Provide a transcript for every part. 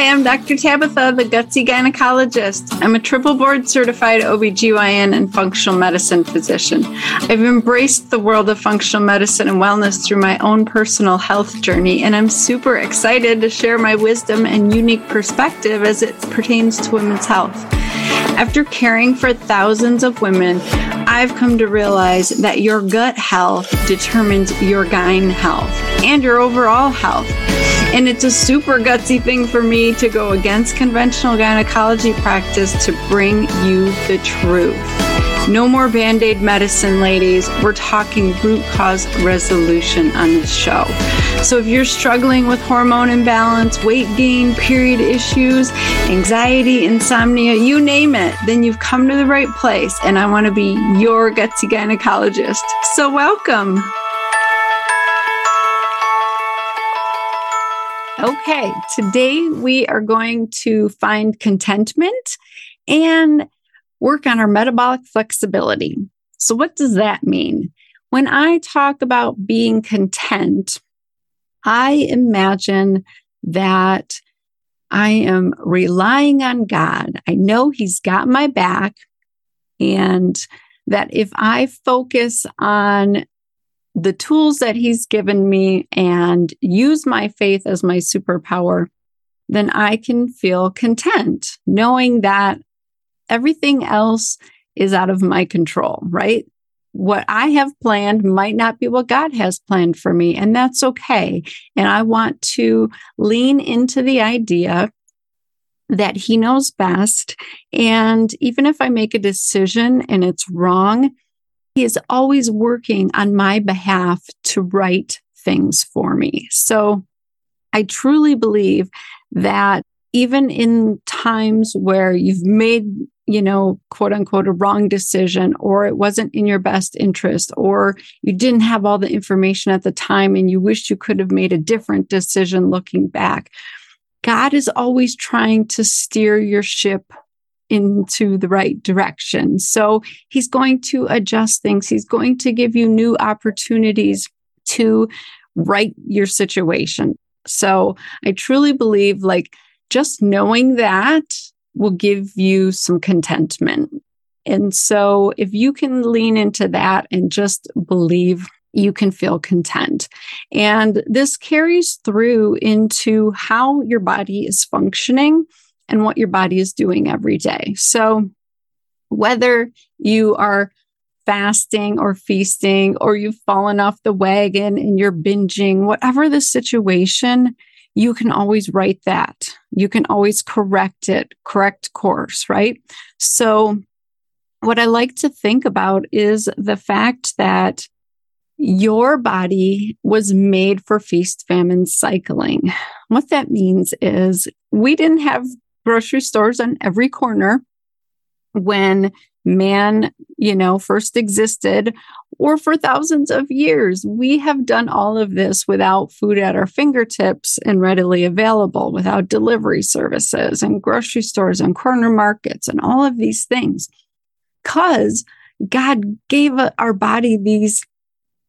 Hi, I'm Dr. Tabitha, the Gutsy Gynecologist. I'm a triple board certified OBGYN and functional medicine physician. I've embraced the world of functional medicine and wellness through my own personal health journey, and I'm super excited to share my wisdom and unique perspective as it pertains to women's health. After caring for thousands of women, I've come to realize that your gut health determines your gyne health and your overall health. And it's a super gutsy thing for me to go against conventional gynecology practice to bring you the truth. No more Band-Aid medicine, ladies. We're talking root cause resolution on this show. So if you're struggling with hormone imbalance, weight gain, period issues, anxiety, insomnia, you name it, then you've come to the right place. And I want to be your gutsy gynecologist. So welcome. Okay, today we are going to find contentment and work on our metabolic flexibility. So what does that mean? When I talk about being content, I imagine that I am relying on God. I know He's got my back, and that if I focus on the tools that He's given me and use my faith as my superpower, then I can feel content knowing that everything else is out of my control, right? What I have planned might not be what God has planned for me, and that's okay. And I want to lean into the idea that He knows best. And even if I make a decision and it's wrong, He is always working on my behalf to right things for me. So I truly believe that even in times where you've made, quote unquote, a wrong decision, or it wasn't in your best interest, or you didn't have all the information at the time and you wish you could have made a different decision looking back, God is always trying to steer your ship into the right direction. So He's going to adjust things. He's going to give you new opportunities to right your situation. So I truly believe just knowing that will give you some contentment. And so if you can lean into that and just believe, you can feel content. And this carries through into how your body is functioning and what your body is doing every day. So whether you are fasting or feasting, or you've fallen off the wagon and you're binging, whatever the situation, you can always right that. You can always correct course, right? So what I like to think about is the fact that your body was made for feast, famine, cycling. What that means is we didn't have grocery stores on every corner when man, first existed, or for thousands of years. We have done all of this without food at our fingertips and readily available, without delivery services and grocery stores and corner markets and all of these things, because God gave our body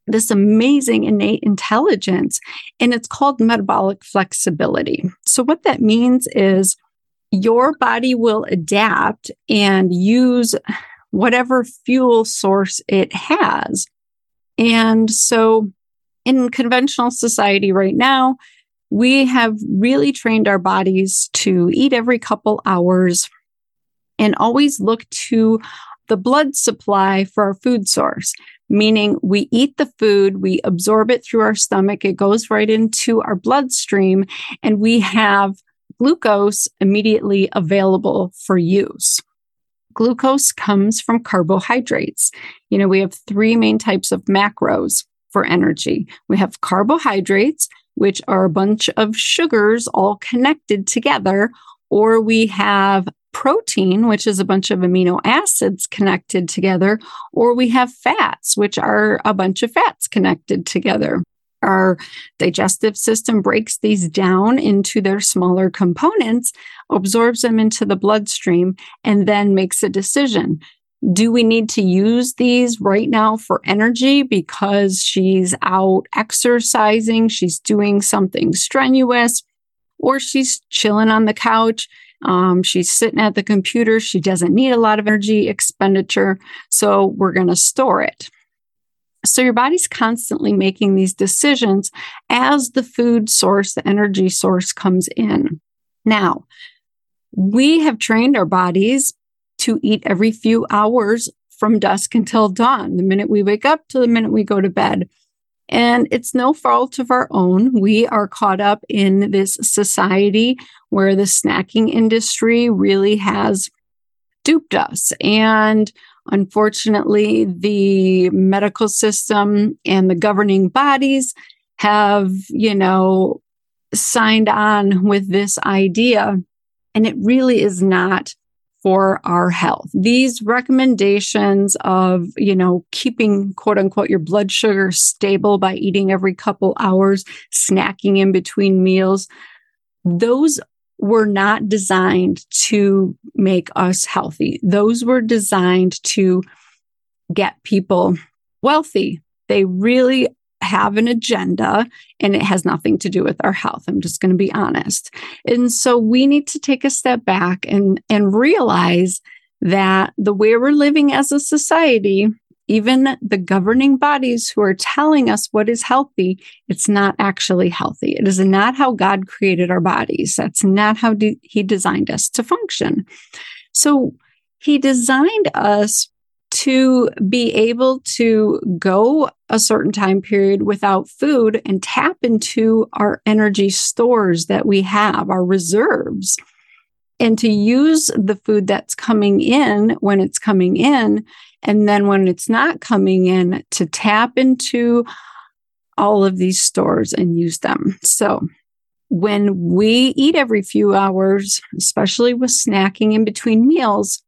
this amazing innate intelligence, and it's called metabolic flexibility. So what that means is your body will adapt and use whatever fuel source it has. And so in conventional society right now, we have really trained our bodies to eat every couple hours and always look to the blood supply for our food source, meaning we eat the food, we absorb it through our stomach, it goes right into our bloodstream, and we have glucose immediately available for use. Glucose comes from carbohydrates. We have three main types of macros for energy. We have carbohydrates, which are a bunch of sugars all connected together, or we have protein, which is a bunch of amino acids connected together, or we have fats, which are a bunch of fats connected together. Our digestive system breaks these down into their smaller components, absorbs them into the bloodstream, and then makes a decision. Do we need to use these right now for energy because she's out exercising, she's doing something strenuous, or she's chilling on the couch. She's sitting at the computer. She doesn't need a lot of energy expenditure, so we're going to store it. So your body's constantly making these decisions as the food source, the energy source comes in. Now, we have trained our bodies to eat every few hours from dusk until dawn, the minute we wake up to the minute we go to bed. And it's no fault of our own. We are caught up in this society where the snacking industry really has duped us. And unfortunately, the medical system and the governing bodies have, signed on with this idea. And it really is not for our health. These recommendations of, keeping quote unquote your blood sugar stable by eating every couple hours, snacking in between meals, those were not designed to make us healthy. Those were designed to get people wealthy. They really have an agenda, and it has nothing to do with our health. I'm just going to be honest. And so we need to take a step back and realize that the way we're living as a society, even the governing bodies who are telling us what is healthy, it's not actually healthy. It is not how God created our bodies. That's not how He designed us to function. So He designed us to be able to go a certain time period without food and tap into our energy stores that we have, our reserves, and to use the food that's coming in when it's coming in, and then when it's not coming in, to tap into all of these stores and use them. So when we eat every few hours, especially with snacking in between meals,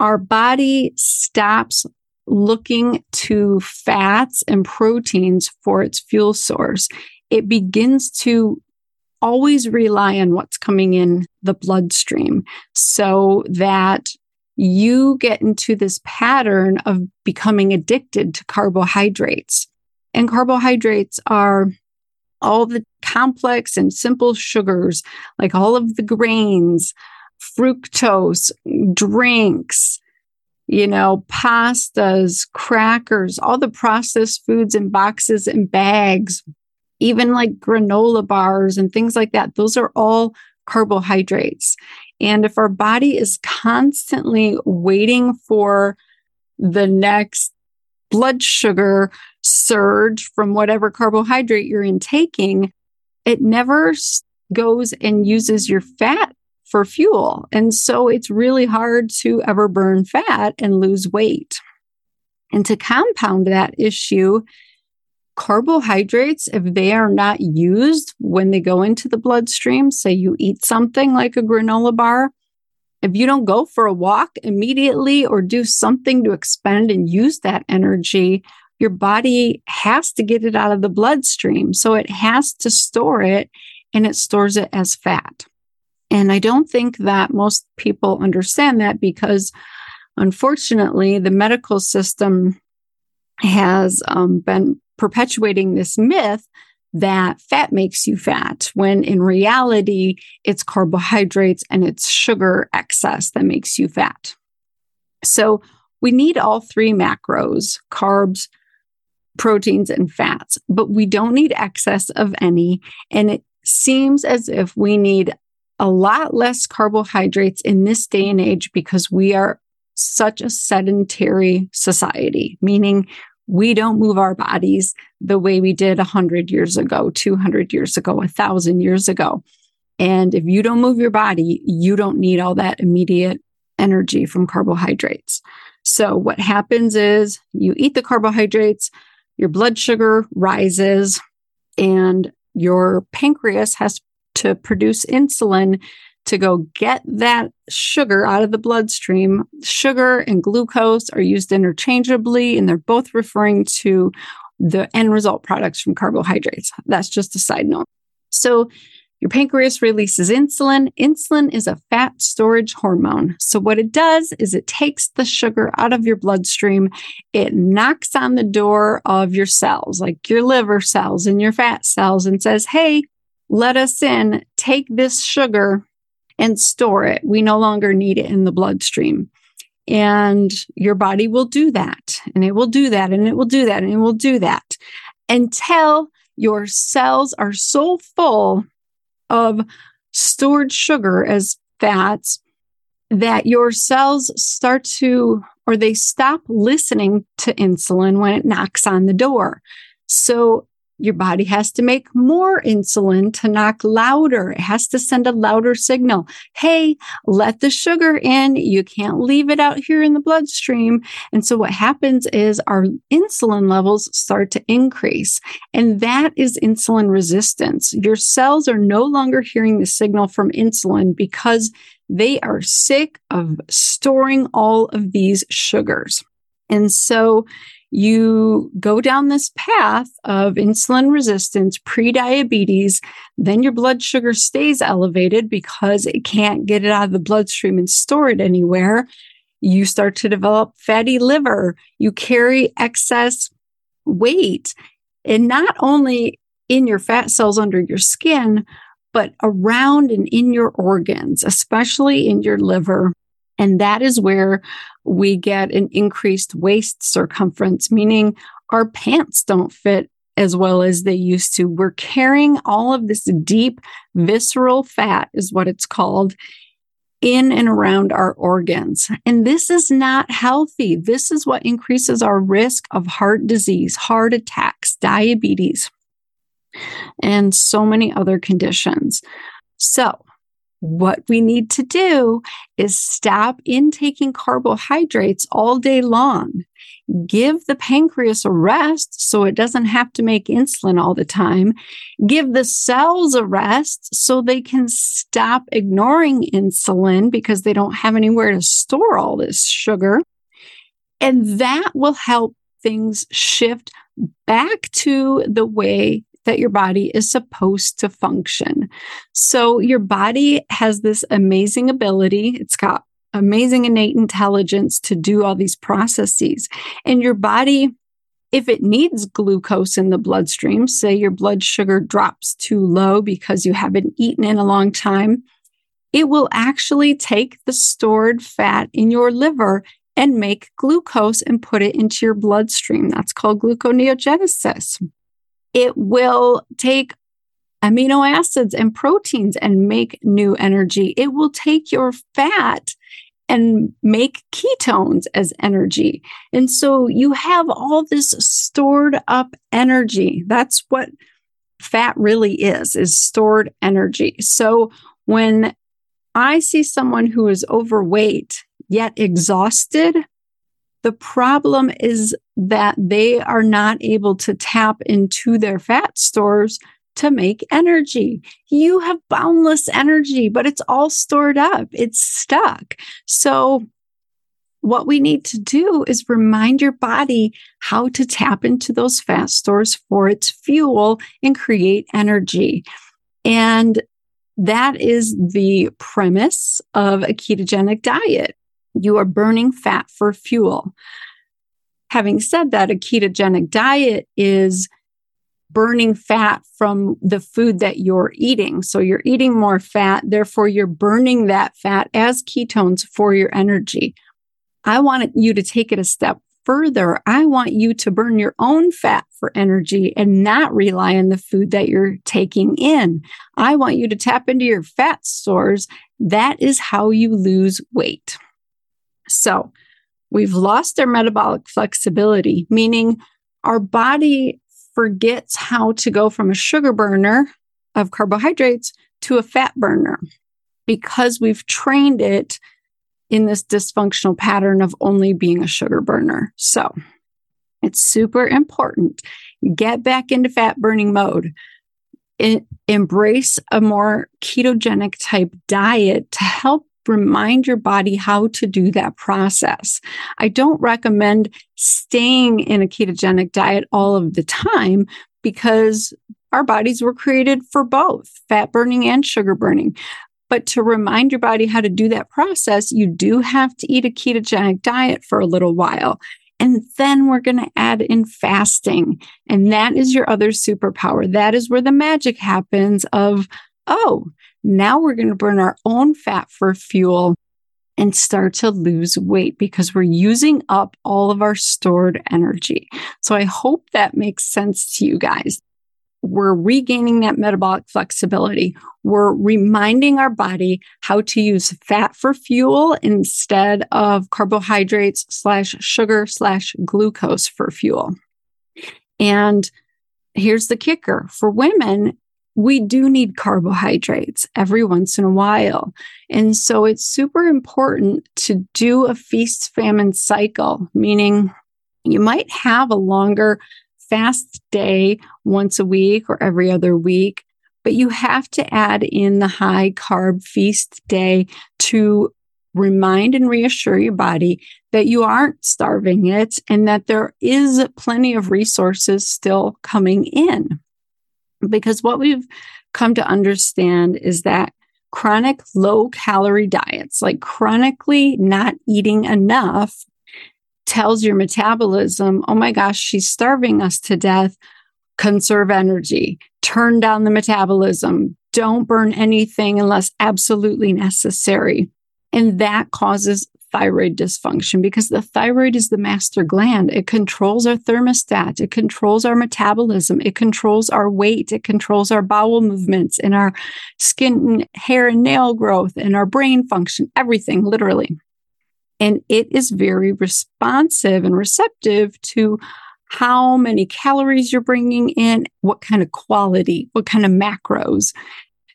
our body stops looking to fats and proteins for its fuel source. It begins to always rely on what's coming in the bloodstream, so that you get into this pattern of becoming addicted to carbohydrates. And carbohydrates are all the complex and simple sugars, like all of the grains, fructose, drinks, pastas, crackers, all the processed foods in boxes and bags, even like granola bars and things like that. Those are all carbohydrates. And if our body is constantly waiting for the next blood sugar surge from whatever carbohydrate you're intaking, it never goes and uses your fat for fuel. And so it's really hard to ever burn fat and lose weight. And to compound that issue, carbohydrates, if they are not used when they go into the bloodstream, say you eat something like a granola bar, if you don't go for a walk immediately or do something to expend and use that energy, your body has to get it out of the bloodstream. So it has to store it, and it stores it as fat. And I don't think that most people understand that, because unfortunately, the medical system has been perpetuating this myth that fat makes you fat, when in reality, it's carbohydrates and it's sugar excess that makes you fat. So we need all three macros, carbs, proteins, and fats, but we don't need excess of any. And it seems as if we need a lot less carbohydrates in this day and age, because we are such a sedentary society, meaning we don't move our bodies the way we did 100 years ago, 200 years ago, 1,000 years ago. And if you don't move your body, you don't need all that immediate energy from carbohydrates. So what happens is you eat the carbohydrates, your blood sugar rises, and your pancreas has to produce insulin to go get that sugar out of the bloodstream. Sugar and glucose are used interchangeably, and they're both referring to the end result products from carbohydrates. That's just a side note. So your pancreas releases insulin. Insulin is a fat storage hormone. So what it does is it takes the sugar out of your bloodstream. It knocks on the door of your cells, like your liver cells and your fat cells, and says, hey, let us in take this sugar and store it. We no longer need it in the bloodstream. And your body will do that, and it will do that, and it will do that, and it will do that until your cells are so full of stored sugar as fats that your cells start to, or they stop listening to insulin when it knocks on the door. So your body has to make more insulin to knock louder. It has to send a louder signal. Hey, let the sugar in. You can't leave it out here in the bloodstream. And so what happens is our insulin levels start to increase. And that is insulin resistance. Your cells are no longer hearing the signal from insulin because they are sick of storing all of these sugars. And so you go down this path of insulin resistance, prediabetes, then your blood sugar stays elevated because it can't get it out of the bloodstream and store it anywhere. You start to develop fatty liver. You carry excess weight, and not only in your fat cells under your skin, but around and in your organs, especially in your liver. And that is where we get an increased waist circumference, meaning our pants don't fit as well as they used to. We're carrying all of this deep visceral fat, is what it's called, in and around our organs. And this is not healthy. This is what increases our risk of heart disease, heart attacks, diabetes, and so many other conditions. So what we need to do is stop intaking carbohydrates all day long. Give the pancreas a rest so it doesn't have to make insulin all the time. Give the cells a rest so they can stop ignoring insulin because they don't have anywhere to store all this sugar. And that will help things shift back to the way that your body is supposed to function. So your body has this amazing ability. It's got amazing innate intelligence to do all these processes. And your body, if it needs glucose in the bloodstream, say your blood sugar drops too low because you haven't eaten in a long time, it will actually take the stored fat in your liver and make glucose and put it into your bloodstream. That's called gluconeogenesis. It will take amino acids and proteins and make new energy. It will take your fat and make ketones as energy. And so you have all this stored up energy. That's what fat really is stored energy. So when I see someone who is overweight yet exhausted, the problem is that they are not able to tap into their fat stores to make energy. You have boundless energy, but it's all stored up. It's stuck. So what we need to do is remind your body how to tap into those fat stores for its fuel and create energy. And that is the premise of a ketogenic diet. You are burning fat for fuel. Having said that, a ketogenic diet is burning fat from the food that you're eating. So you're eating more fat, therefore you're burning that fat as ketones for your energy. I want you to take it a step further. I want you to burn your own fat for energy and not rely on the food that you're taking in. I want you to tap into your fat stores. That is how you lose weight. So we've lost our metabolic flexibility, meaning our body forgets how to go from a sugar burner of carbohydrates to a fat burner because we've trained it in this dysfunctional pattern of only being a sugar burner. So it's super important. Get back into fat burning mode. Embrace a more ketogenic type diet to help remind your body how to do that process. I don't recommend staying in a ketogenic diet all of the time because our bodies were created for both fat burning and sugar burning. But to remind your body how to do that process, you do have to eat a ketogenic diet for a little while. And then we're going to add in fasting. And that is your other superpower. That is where the magic happens of, oh, Now we're going to burn our own fat for fuel and start to lose weight because we're using up all of our stored energy. So I hope that makes sense to you guys. We're regaining that metabolic flexibility. We're reminding our body how to use fat for fuel instead of carbohydrates /sugar/glucose for fuel. And here's the kicker. For women, we do need carbohydrates every once in a while. And so it's super important to do a feast-famine cycle, meaning you might have a longer fast day once a week or every other week, but you have to add in the high-carb feast day to remind and reassure your body that you aren't starving it and that there is plenty of resources still coming in. Because what we've come to understand is that chronic low-calorie diets, like chronically not eating enough, tells your metabolism, oh my gosh, she's starving us to death. Conserve energy. Turn down the metabolism. Don't burn anything unless absolutely necessary. And that causes thyroid dysfunction because the thyroid is the master gland. It controls our thermostat. It controls our metabolism. It controls our weight. It controls our bowel movements and our skin and hair and nail growth and our brain function, everything, literally. And it is very responsive and receptive to how many calories you're bringing in, what kind of quality, what kind of macros.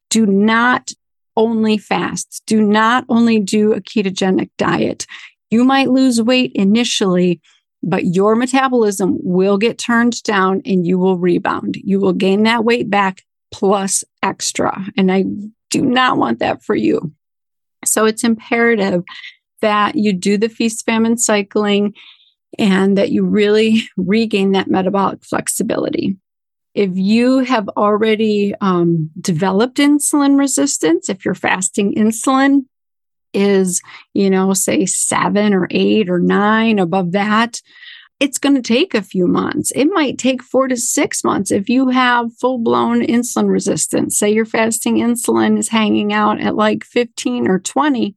Do not only fast. Do not only do a ketogenic diet. You might lose weight initially, but your metabolism will get turned down and you will rebound. You will gain that weight back plus extra. And I do not want that for you. So it's imperative that you do the feast-famine cycling and that you really regain that metabolic flexibility. If you have already developed insulin resistance, if your fasting insulin is, say 7 or 8 or 9 above that, it's going to take a few months. It might take 4 to 6 months. If you have full-blown insulin resistance, say your fasting insulin is hanging out at like 15 or 20,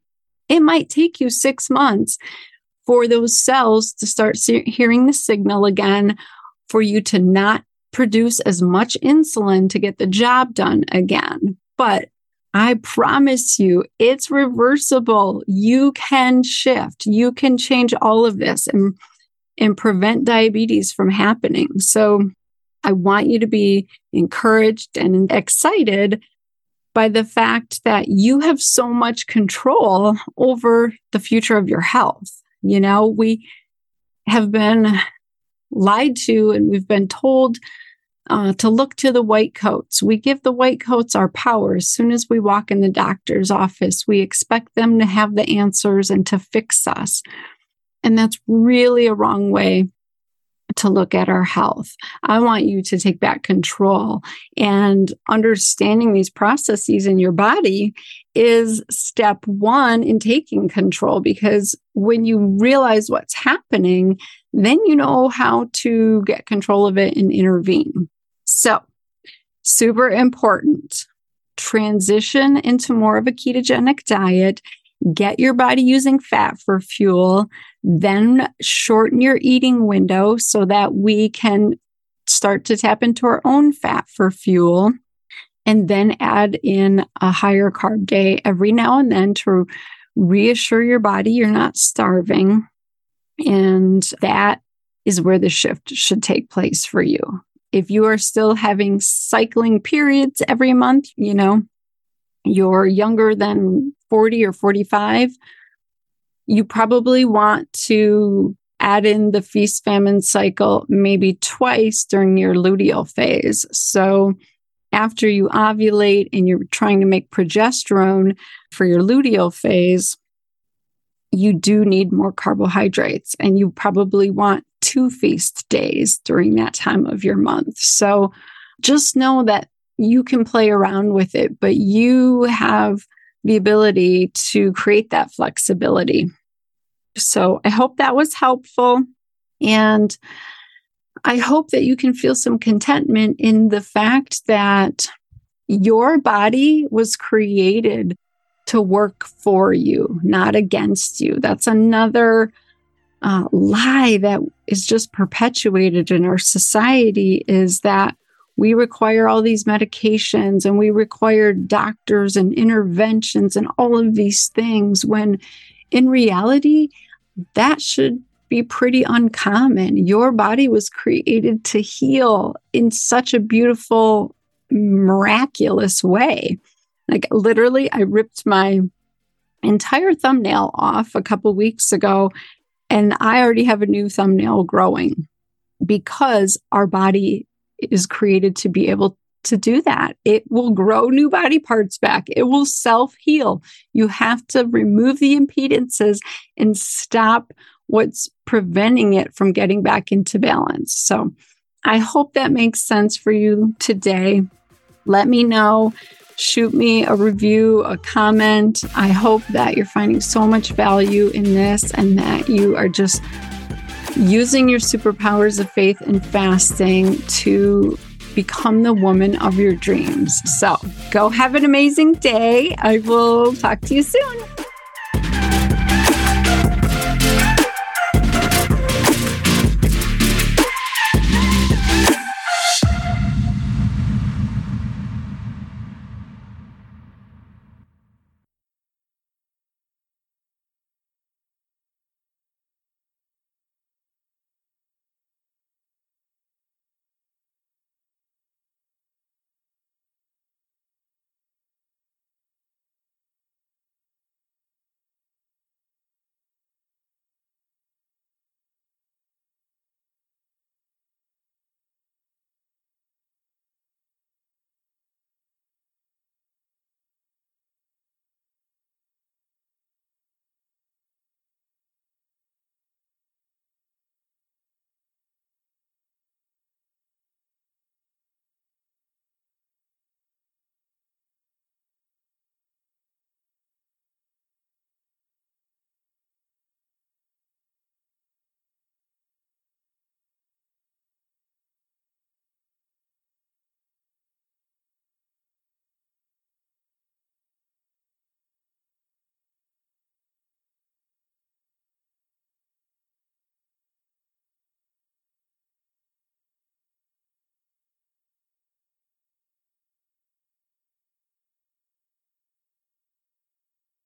it might take you 6 months for those cells to start hearing the signal again for you to not produce as much insulin to get the job done again. But I promise you, it's reversible. You can shift. You can change all of this and prevent diabetes from happening. So I want you to be encouraged and excited by the fact that you have so much control over the future of your health. We have been lied to and we've been told to look to the white coats. We give the white coats our power. As soon as we walk in the doctor's office, we expect them to have the answers and to fix us. And that's really a wrong way to look at our health. I want you to take back control, and understanding these processes in your body is step one in taking control, because when you realize what's happening, then you know how to get control of it and intervene. So, super important. Transition into more of a ketogenic diet. Get your body using fat for fuel, then shorten your eating window so that we can start to tap into our own fat for fuel, and then add in a higher carb day every now and then to reassure your body you're not starving. And that is where the shift should take place for you. If you are still having cycling periods every month, you're younger than 40 or 45, you probably want to add in the feast-famine cycle maybe twice during your luteal phase. So after you ovulate and you're trying to make progesterone for your luteal phase, you do need more carbohydrates, and you probably want 2 feast days during that time of your month. So just know that you can play around with it, but you have the ability to create that flexibility. So I hope that was helpful. And I hope that you can feel some contentment in the fact that Your body was created to work for you, not against you. That's another lie that is just perpetuated in our society, is that we require all these medications and we require doctors and interventions and all of these things, when in reality, that should be pretty uncommon. Your body was created to heal in such a beautiful, miraculous way. Like literally, I ripped my entire thumbnail off a couple weeks ago, and I already have a new thumbnail growing, because our body is created to be able to do that. It will grow new body parts back. It will self-heal. You have to remove the impedances and stop what's preventing it from getting back into balance. So I hope that makes sense for you today. Let me know. Shoot me a review, a comment. I hope that you're finding so much value in this, and that you are just using your superpowers of faith and fasting to become the woman of your dreams. So go have an amazing day. I will talk to you soon.